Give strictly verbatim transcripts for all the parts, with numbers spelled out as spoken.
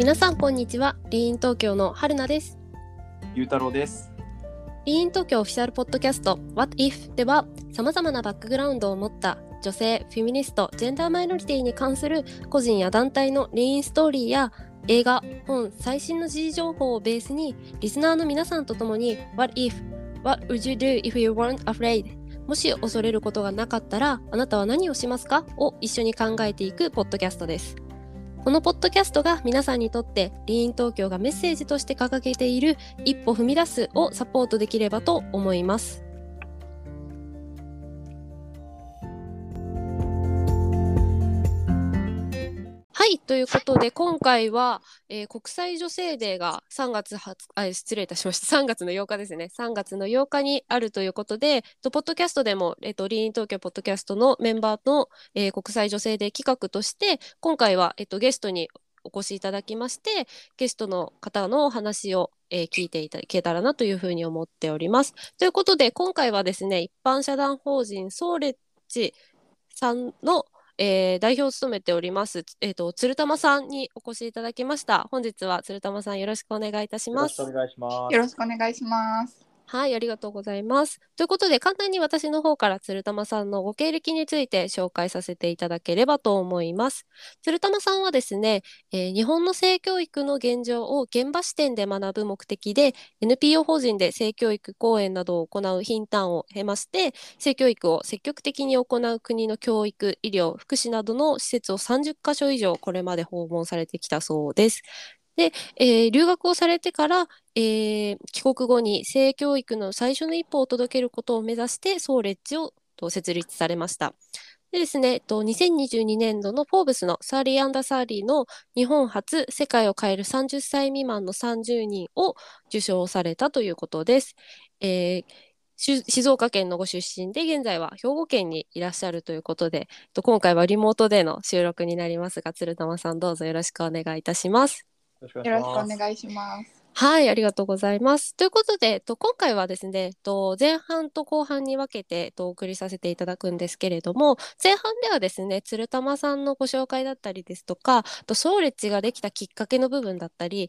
皆さんこんにちは。 Lean Tokyo の春菜です。ゆうたろうです。 Lean Tokyo オフィシャルポッドキャスト What If では、様々なバックグラウンドを持った女性、フェミニスト、ジェンダーマイノリティに関する個人や団体の Lean ストーリーや映画、本、最新の時事情報をベースに、リスナーの皆さんと共に What if? What would you do if you weren't afraid? もし恐れることがなかったらあなたは何をしますかを一緒に考えていくポッドキャストです。このポッドキャストが皆さんにとってリーン東京がメッセージとして掲げている一歩踏み出すをサポートできればと思います。はい、ということで今回は、えー、国際女性デーが3月20あ失礼いたしました、さんがつのようかですね。さんがつのようかにあるということで、とポッドキャストでも、えー、とリーン東京ポッドキャストのメンバーの、えー、国際女性デー企画として今回は、えー、とゲストにお越しいただきまして、ゲストの方のお話を、えー、聞いていただけたらなというふうに思っております。ということで今回はですね、一般社団法人ソーレッジさんのえー、代表を務めております、えー、と鶴玉さんにお越しいただきました。本日は鶴玉さんよろしくお願いいたします。よろしくお願いします。よろしくお願いします。はい、ありがとうございます。ということで簡単に私の方から鶴玉さんのご経歴について紹介させていただければと思います。鶴玉さんはですね、えー、日本の性教育の現状を現場視点で学ぶ目的で エヌピーオー 法人で性教育講演などを行う頻探を経まして、性教育を積極的に行う国の教育、医療、福祉などの施設をさんじゅっかしょ以上これまで訪問されてきたそうです。で、えー、留学をされてから、えー、帰国後に性教育の最初の一歩を届けることを目指してソーレッジを設立されました。でですね、とにせんにじゅうにねんどのフォーブスのサーリーアンダーサーリーの日本初世界を変えるさんじゅっさいみまんのさんじゅうにんを受賞されたということです。えー静岡県のご出身で、現在は兵庫県にいらっしゃるということで、今回はリモートでの収録になりますが、鶴玉さんどうぞよろしくお願いいたします。よろしくお願いします。はい、ありがとうございます。ということでと今回はですね、と前半と後半に分けてとお送りさせていただくんですけれども、前半ではですね、鶴玉さんのご紹介だったりですとか、とソーレッジができたきっかけの部分だったり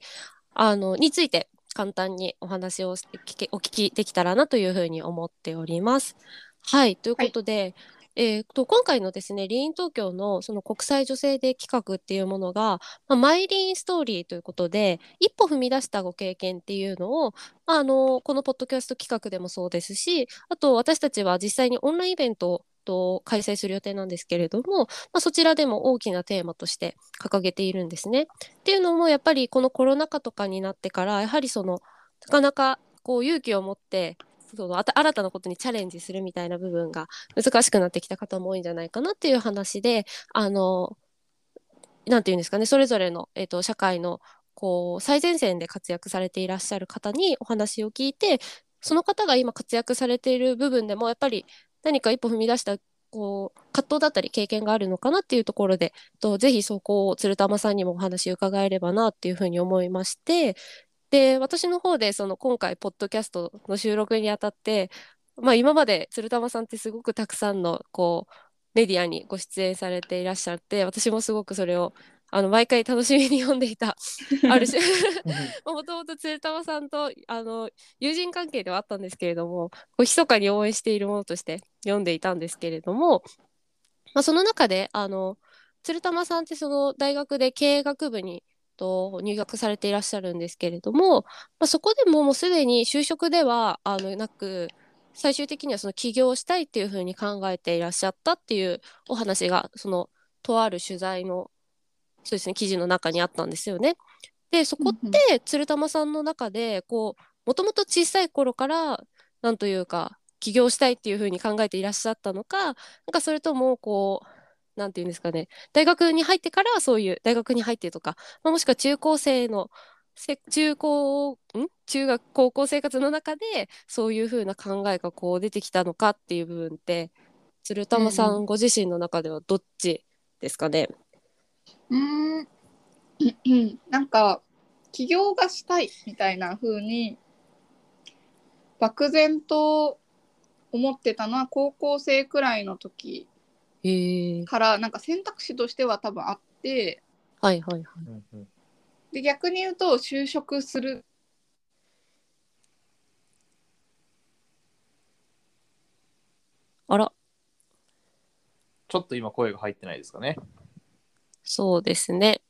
あのについて簡単にお話をして聞けお聞きできたらなというふうに思っております。はい、ということで、はい、えー、と今回のですね、リーン東京 の, その国際女性デー企画っていうものが、まあ、マイリーンストーリーということで、一歩踏み出したご経験っていうのを、まあ、あのこのポッドキャスト企画でもそうですし、あと私たちは実際にオンラインイベントをと開催する予定なんですけれども、まあ、そちらでも大きなテーマとして掲げているんですね。っていうのもやっぱりこのコロナ禍とかになってから、やはりそのなかなかこう勇気を持ってその新たなことにチャレンジするみたいな部分が難しくなってきた方も多いんじゃないかなっていう話で、あのなんていうんですかね、それぞれの、えーと、社会のこう最前線で活躍されていらっしゃる方にお話を聞いて、その方が今活躍されている部分でもやっぱり何か一歩踏み出したこう葛藤だったり経験があるのかなっていうところで、とぜひそこを鶴玉さんにもお話を伺えればなっていうふうに思いまして、で私の方でその今回ポッドキャストの収録にあたって、まあ、今まで鶴玉さんってすごくたくさんのこうメディアにご出演されていらっしゃって、私もすごくそれをあの毎回楽しみに読んでいたある種もともと鶴玉さんとあの友人関係ではあったんですけれども、こう密かに応援しているものとして読んでいたんですけれども、まあ、その中であの鶴玉さんってその大学で経営学部に入学されていらっしゃるんですけれども、まあ、そこでももうすでに就職ではあのなく、最終的にはその起業したいっていうふうに考えていらっしゃったっていうお話が、そのとある取材のそうですね記事の中にあったんですよね。でそこって鶴玉さんの中でこうもともと小さい頃からなんというか起業したいっていうふうに考えていらっしゃったのか、なんかそれともこうなんていうんですかね、大学に入ってからそういう大学に入ってとか、まあ、もしくは中高生の中高ん中学高校生活の中でそういう風な考えがこう出てきたのかっていう部分って、鶴玉さんご自身の中ではどっちですかね。うん、うーんなんか起業がしたいみたいな風に漠然と思ってたのは高校生くらいの時から、なんか選択肢としては多分あって、はいはいはい、で逆に言うと就職するあらちょっと今声が入ってないですかね。そうですね。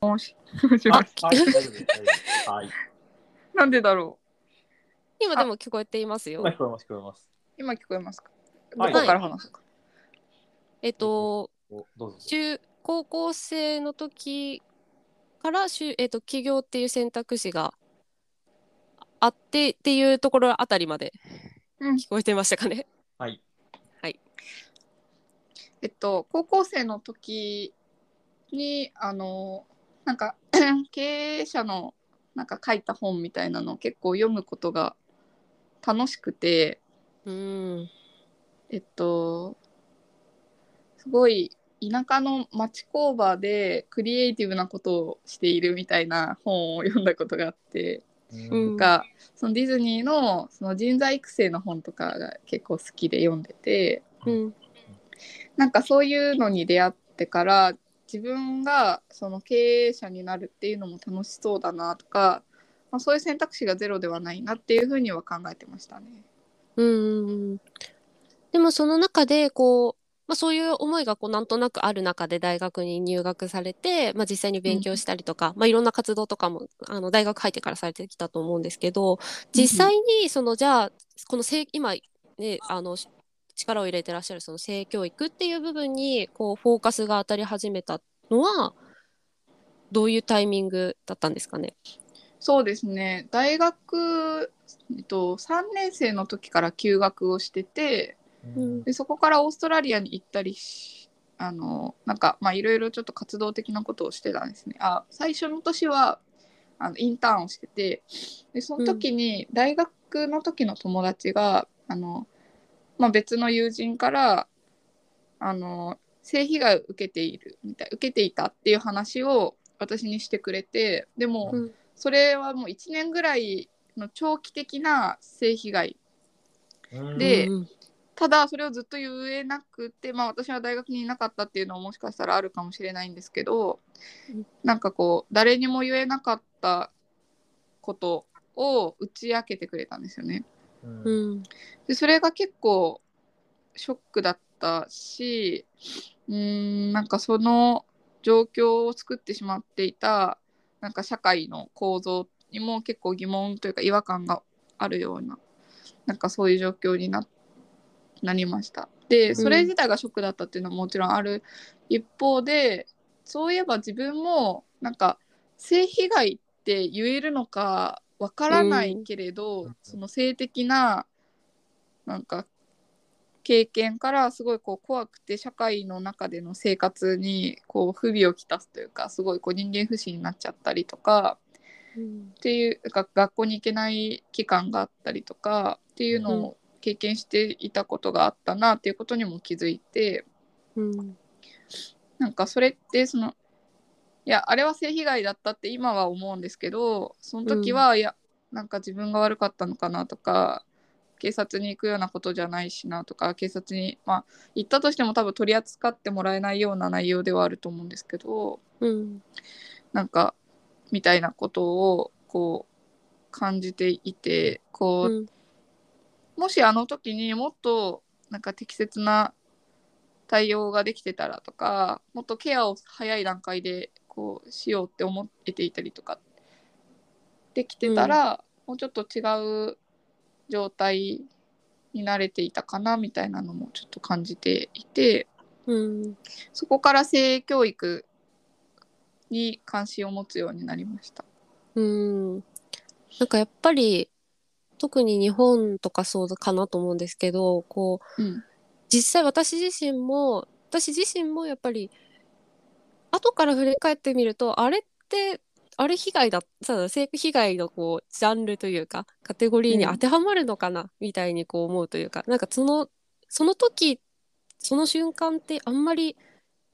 もしもしもしはい、大丈夫です。はい。なんでだろう。今でも聞こえていますよ。今聞こえます聞こえます。今聞こえますか。どこから話すか。はい、えっとどうぞ中高校生の時からしゅ、えっと、起業っていう選択肢があってっていうところあたりまで聞こえてましたかね。うん、はいはい。えっと高校生の時にあのなんか経営者のなんか書いた本みたいなのを結構読むことが楽しくて、うん、えっとすごい田舎の町工場でクリエイティブなことをしているみたいな本を読んだことがあって、うん、なんかそのディズニー の, その人材育成の本とかが結構好きで読んでて、うん、なんかそういうのに出会ってから自分がその経営者になるっていうのも楽しそうだなとか、まあ、そういう選択肢がゼロではないなっていうふうには考えてましたね。うんでもその中でこう、まあ、そういう思いがこうなんとなくある中で大学に入学されて、まあ、実際に勉強したりとか、うんまあ、いろんな活動とかもあの大学入ってからされてきたと思うんですけど、実際にそのじゃあこの今、ね、あの力を入れてらっしゃるその性教育っていう部分にこうフォーカスが当たり始めたのはどういうタイミングだったんですかね。そうですね、大学、えっと、さんねん生の時から休学をしてて、うん、でそこからオーストラリアに行ったりしあのなんかまあいろいろちょっと活動的なことをしてたんですね。あ最初の年はあのインターンをしてて、でその時に大学の時の友達が、うんあのまあ、別の友人からあの性被害を受けているみたい受けていたっていう話を私にしてくれて、でも、うん、それはもういちねんぐらいの長期的な性被害で、ただそれをずっと言えなくて、まあ、私は大学にいなかったっていうのももしかしたらあるかもしれないんですけど、なんかこう誰にも言えなかったことを打ち明けてくれたんですよね。うん、でそれが結構ショックだったし、うーんなんかその状況を作ってしまっていたなんか社会の構造にも結構疑問というか違和感があるようななんかそういう状況に な, なりました。でそれ自体がショックだったっていうのはもちろんある一方で、そういえば自分もなんか性被害って言えるのかわからないけれど、うん、その性的ななんか経験からすごいこう怖くて社会の中での生活にこう不備をきたすというか、すごいこう人間不信になっちゃったりとか、うん、っていうか学校に行けない期間があったりとかっていうのを経験していたことがあったなっていうことにも気づいて、うん、なんかそれってそのいやあれは性被害だったって今は思うんですけど、その時は、うん、いやなんか自分が悪かったのかなとか、警察に行くようなことじゃないしなとか、警察に、まあ、行ったとしても多分取り扱ってもらえないような内容ではあると思うんですけど、うん、なんかみたいなことをこう感じていて、こう、うん、もしあの時にもっとなんか適切な対応ができてたらとか、もっとケアを早い段階でこうしようって思えていたりとかできてたら、うん、もうちょっと違う状態に慣れていたかなみたいなのもちょっと感じていて、うん、そこから性教育に関心を持つようになりました。うん、なんかやっぱり特に日本とかそうかなと思うんですけど、こう、うん、実際私自身も私自身もやっぱり後から振り返ってみると、あれってあれ被害だった性被害のこうジャンルというかカテゴリーに当てはまるのかな、うん、みたいにこう思うというか、なんかそのその時その瞬間ってあんまり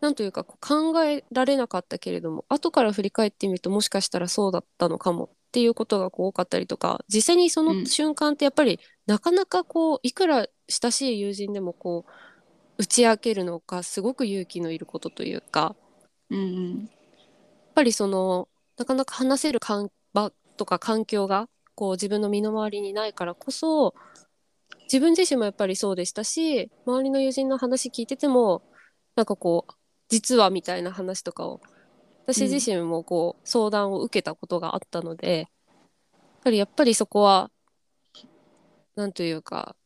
なんというかこう考えられなかったけれども、後から振り返ってみるともしかしたらそうだったのかもっていうことがこう多かったりとか、実際にその瞬間ってやっぱり、うん、なかなかこういくら親しい友人でもこう打ち明けるのがすごく勇気のいることというか、うんうん、やっぱりそのなかなか話せる場とか環境がこう自分の身の回りにないからこそ、自分自身もやっぱりそうでしたし、周りの友人の話聞いててもなんかこう実はみたいな話とかを私自身もこう、うん、相談を受けたことがあったので、やっぱりやっぱりそこはなんというか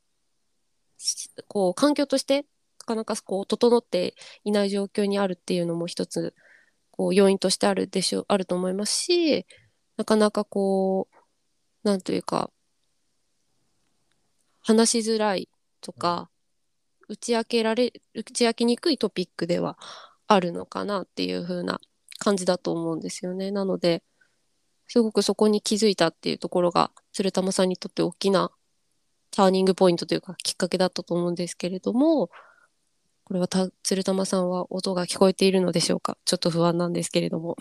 こう環境としてなかなかこう整っていない状況にあるっていうのも一つこう要因としてあるでしょう、あると思いますし、なかなかこうなんというか話しづらいとか、うん、打ち明けられ打ち明けにくいトピックではあるのかなっていう風な感じだと思うんですよね。なのですごくそこに気づいたっていうところが鶴玉さんにとって大きなターニングポイントというかきっかけだったと思うんですけれども、これはた鶴玉さんは音が聞こえているのでしょうか。ちょっと不安なんですけれども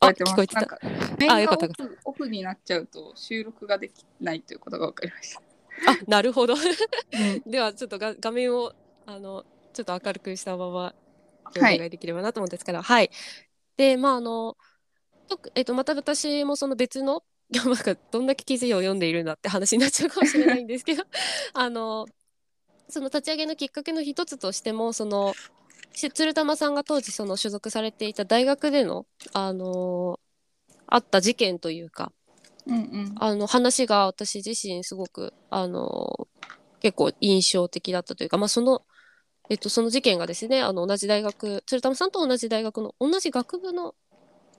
あ、聞こえてた。あ、よかった。オフになっちゃうと収録ができないということが分かりました。あ、なるほどではちょっとが画面をあのちょっと明るくしたままお願いできればなと思うんですけど、はい、はい、でまああのと、えっと、また私もその別のなんかどんだけ記事を読んでいるんだって話になっちゃうかもしれないんですけどあのその立ち上げのきっかけの一つとしても、その鶴玉さんが当時その所属されていた大学での、あのー、あった事件というか、うんうん、あの話が私自身すごく、あのー、結構印象的だったというか、まあ、その、えっと、その事件がですね、あの同じ大学、鶴玉さんと同じ大学の同じ学部の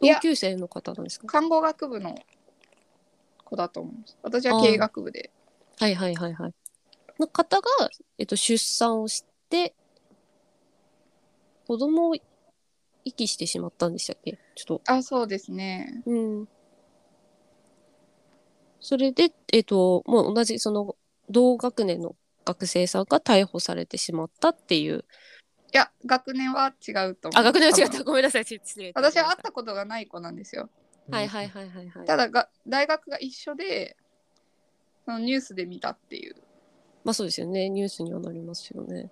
同級生の方なんですか？看護学部の子だと思います。私は経営学部で、はいはいはいはい、の方が、えっと、出産をして子供を遺棄してしまったんでしたっけ？ちょっと。あ、そうですね。うん。それで、えっと、もう同じ、その、同学年の学生さんが逮捕されてしまったっていう。いや、学年は違うと思う。あ、学年は違った。ごめんなさい。失礼。私は会ったことがない子なんですよ。はいはいはいはいはい。ただが、大学が一緒で、そのニュースで見たっていう。まあそうですよね。ニュースにはなりますよね。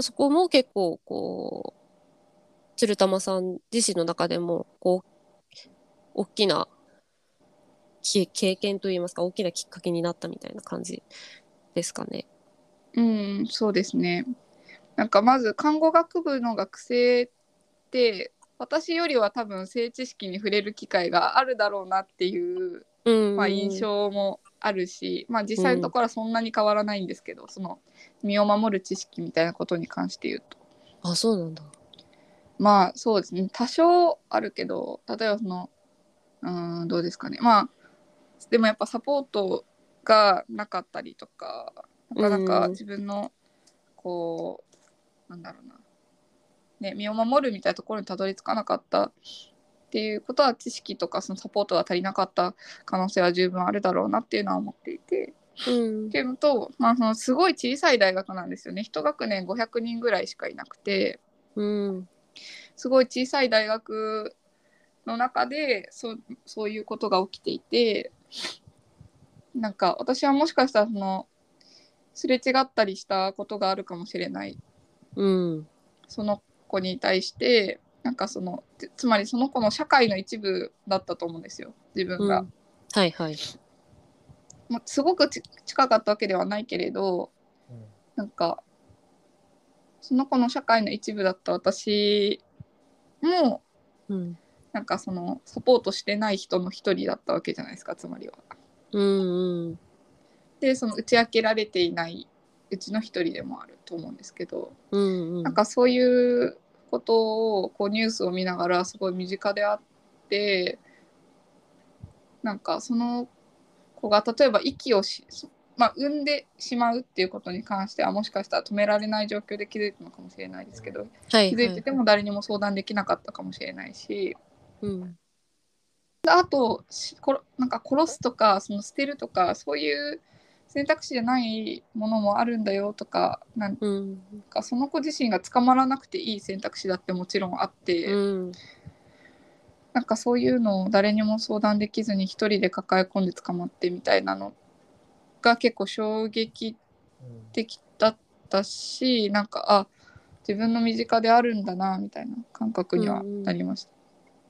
そこも結構こう鶴玉さん自身の中でもこう大きな経験といいますか、大きなきっかけになったみたいな感じですかね。うん、そうですね。なんかまず看護学部の学生って私よりは多分性知識に触れる機会があるだろうなっていう、うんまあ、印象もあるし、まあ、実際のところはそんなに変わらないんですけど、うん、その身を守る知識みたいなことに関して言うと、あ、そうなんだ。まあそうですね、多少あるけど、例えばそのうーんどうですかね、まあでもやっぱサポートがなかったりとか、なかなか自分のこうなんだろうな、ね、身を守るみたいなところにたどり着かなかったっていうことは、知識とかそのサポートが足りなかった可能性は十分あるだろうなっていうのは思っていて、うん、っていうのと、まあ、そのすごい小さい大学なんですよね。一学年ごひゃくにんぐらいしかいなくて、うん、すごい小さい大学の中で そ, そういうことが起きていて、なんか私はもしかしたらそのすれ違ったりしたことがあるかもしれない、うん、その子に対してなんかその つ, つまりその子の社会の一部だったと思うんですよ、自分が、うん、はいはい、まあ、すごくち近かったわけではないけれど、うん、なんかその子の社会の一部だった私も、うん、なんかそのサポートしてない人の一人だったわけじゃないですか、つまりは、うんうん、でその打ち明けられていないうちの一人でもあると思うんですけど、うんうん、なんかそういうことをこうニュースを見ながらすごい身近であって、なんかその子が例えば息をし、まあ、産んでしまうっていうことに関してはもしかしたら止められない状況で気づいたのかもしれないですけど、はいはい、気づいてても誰にも相談できなかったかもしれないし、うん、あとなんか殺すとかその捨てるとかそういう選択肢じゃないものもあるんだよとか、なんかその子自身が捕まらなくていい選択肢だってもちろんあって、うん、なんかそういうのを誰にも相談できずに一人で抱え込んで捕まってみたいなのっが結構衝撃的だったし、なんかあ自分の身近であるんだなみたいな感覚にはなりました。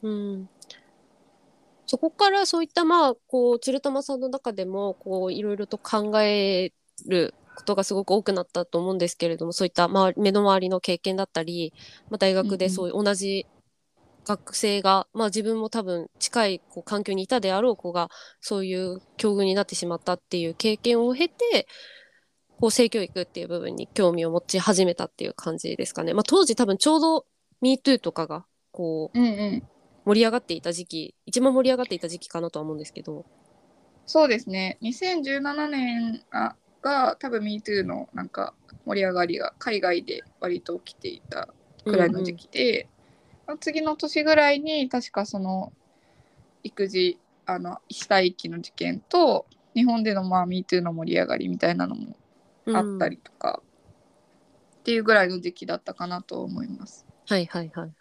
うんうん、そこからそういったまあこう鶴玉さんの中でもこういろいろと考えることがすごく多くなったと思うんですけれども、そういったまあ目の周りの経験だったり、まあ、大学でそういう同じ学生が、うんうん、まあ、自分も多分近いこう環境にいたであろう子がそういう境遇になってしまったっていう経験を経てこう性教育っていう部分に興味を持ち始めたっていう感じですかね。まあ、当時多分ちょうど MeToo とかがこう、うんうん、盛り上がっていた時期、一番盛り上がっていた時期かなとは思うんですけど。そうですね、にせんじゅうななねんあが多分 MeToo のなんか盛り上がりが海外で割と起きていたくらいの時期で、うんうん、次の年ぐらいに確かその育児あの死体遺棄の事件と日本でのまあ MeToo の盛り上がりみたいなのもあったりとか、うん、っていうぐらいの時期だったかなと思います。はいはいはい。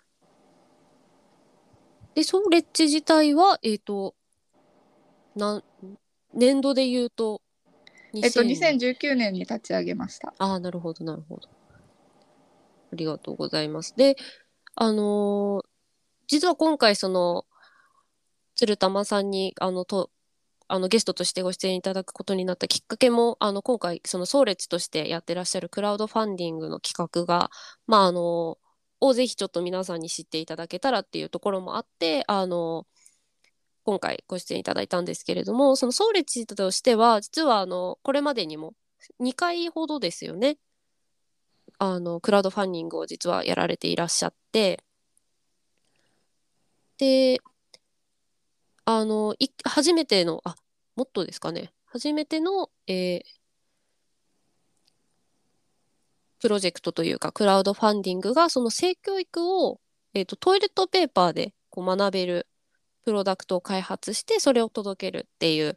でソーレッジ自体はえっとな年度で言うとえっと、にせんじゅうきゅうねんに立ち上げました。ああ、なるほど、なるほど。ありがとうございます。で、あのー、実は今回、その、鶴玉さんに、あの、と、あのゲストとしてご出演いただくことになったきっかけも、あの、今回、その、ソーレッジとしてやってらっしゃるクラウドファンディングの企画が、まあ、あのー、をぜひちょっと皆さんに知っていただけたらっていうところもあって、あのー、今回ご出演いただいたんですけれども、そのソーレッジとしては実はあのこれまでにもにかいほどですよね、あのクラウドファンディングを実はやられていらっしゃって、であのい初めてのあもっとですかね初めての、えー、プロジェクトというかクラウドファンディングがその性教育を、えーと、トイレットペーパーでこう学べるプロダクトを開発してそれを届けるっていう、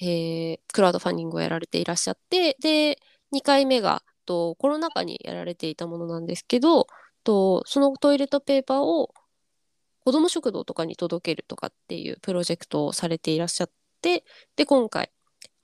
えー、クラウドファンディングをやられていらっしゃって、でにかいめがとコロナ禍にやられていたものなんですけど、とそのトイレットペーパーを子ども食堂とかに届けるとかっていうプロジェクトをされていらっしゃって、で今回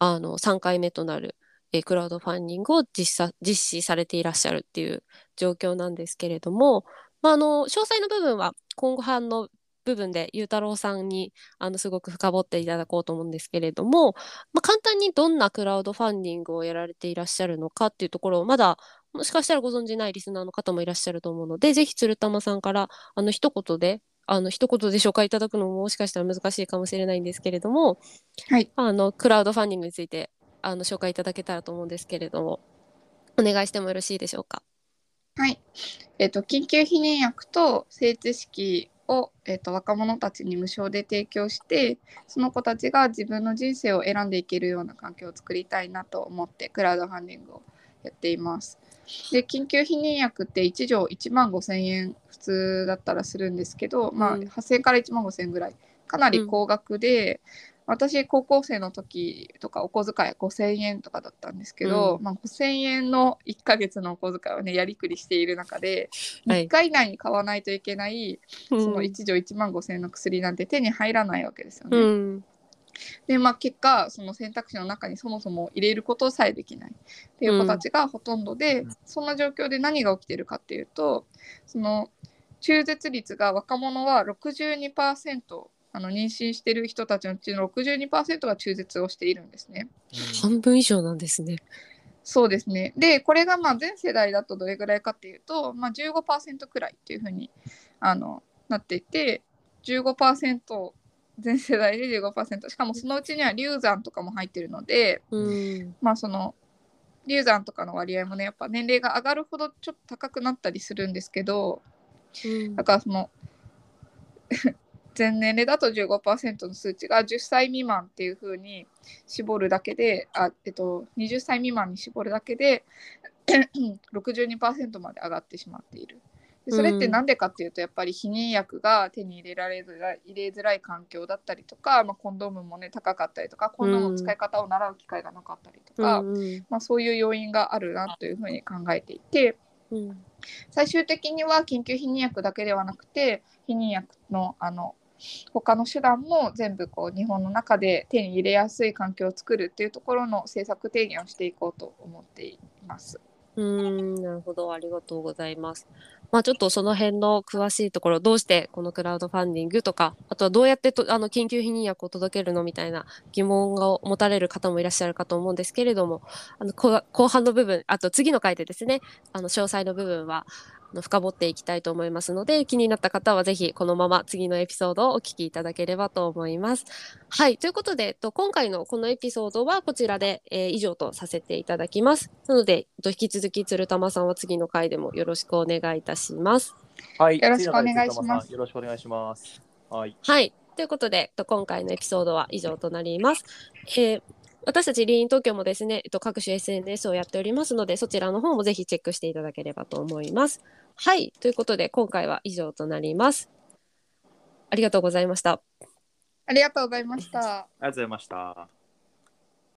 あのさんかいめとなる、えー、クラウドファンディングを実施、実施されていらっしゃるっていう状況なんですけれども、まあ、あの詳細の部分は今後半の部分でゆうたろうさんにあのすごく深掘っていただこうと思うんですけれども、まあ、簡単にどんなクラウドファンディングをやられていらっしゃるのかっていうところをまだもしかしたらご存じないリスナーの方もいらっしゃると思うので、ぜひ鶴玉さんからあの一言であの一言で紹介いただくのももしかしたら難しいかもしれないんですけれども、はい、あのクラウドファンディングについてあの紹介いただけたらと思うんですけれども、お願いしてもよろしいでしょうか。はい、えーと、緊急避妊薬と性知識を、えーと、若者たちに無償で提供してその子たちが自分の人生を選んでいけるような環境を作りたいなと思ってクラウドファンディングをやっています。で緊急避妊薬っていち錠いちまんごせんえん普通だったらするんですけど、まあ、はっせんえんからいちまんごせんえんぐらいかなり高額で、うん、私高校生の時とかお小遣いごせんえんとかだったんですけど、うんまあ、ごせんえんのいっかげつのお小遣いをねやりくりしている中でみっか以内に買わないといけない、はい、そのいち錠いちまんごせんえんの薬なんて手に入らないわけですよね、うんでまあ、結果その選択肢の中にそもそも入れることさえできないっていう子たちがほとんどで、うん、そんな状況で何が起きてるかっていうと、その中絶率が若者は ろくじゅうにパーセント、 あの妊娠してる人たちのうちの ろくじゅうにパーセント が中絶をしているんですね。半分以上なんですね。そうですね。でこれがまあ全世代だとどれぐらいかっていうと、まあ、じゅうごパーセント くらいっていうふうにあのなっていて、 じゅうごパーセント全世代で じゅうごパーセント、 しかもそのうちには流産とかも入ってるので、うん、まあその流産とかの割合もねやっぱ年齢が上がるほどちょっと高くなったりするんですけど、うん、だからその全年齢だと じゅうごパーセント の数値がじゅっさい未満っていう風に絞るだけであ、えっと、はたち未満に絞るだけでろくじゅうにパーセント まで上がってしまっている。それってなんでかっていうと、やっぱり避妊薬が手に入れられづらい、入れづらい環境だったりとか、まあ、コンドームもね高かったりとか、コンドームの使い方を習う機会がなかったりとか、うんまあ、そういう要因があるなというふうに考えていて、うん、最終的には緊急避妊薬だけではなくて、避妊薬のあの他の手段も全部こう日本の中で手に入れやすい環境を作るっていうところの政策提言をしていこうと思っています。うーん、なるほど、ありがとうございます。まあ、ちょっとその辺の詳しいところ、どうしてこのクラウドファンディングとか、あとはどうやってとあの緊急避妊薬を届けるのみたいな疑問を持たれる方もいらっしゃるかと思うんですけれども、あの後半の部分、あと次の回でですね、あの詳細の部分は深掘っていきたいと思いますので、気になった方はぜひこのまま次のエピソードをお聞きいただければと思います。はい、ということで、今回のこのエピソードはこちらで、えー、以上とさせていただきます。なので引き続き鶴玉さんは次の回でもよろしくお願いいたします。はい、よろしくお願いします。よろしくお願いします。はい、はい、ということで今回のエピソードは以上となります。えー私たち Lean Tokyo もですね、各種 エスエヌエス をやっておりますので、そちらの方もぜひチェックしていただければと思います。はい、ということで今回は以上となります。ありがとうございました。ありがとうございました。ありがとうございました。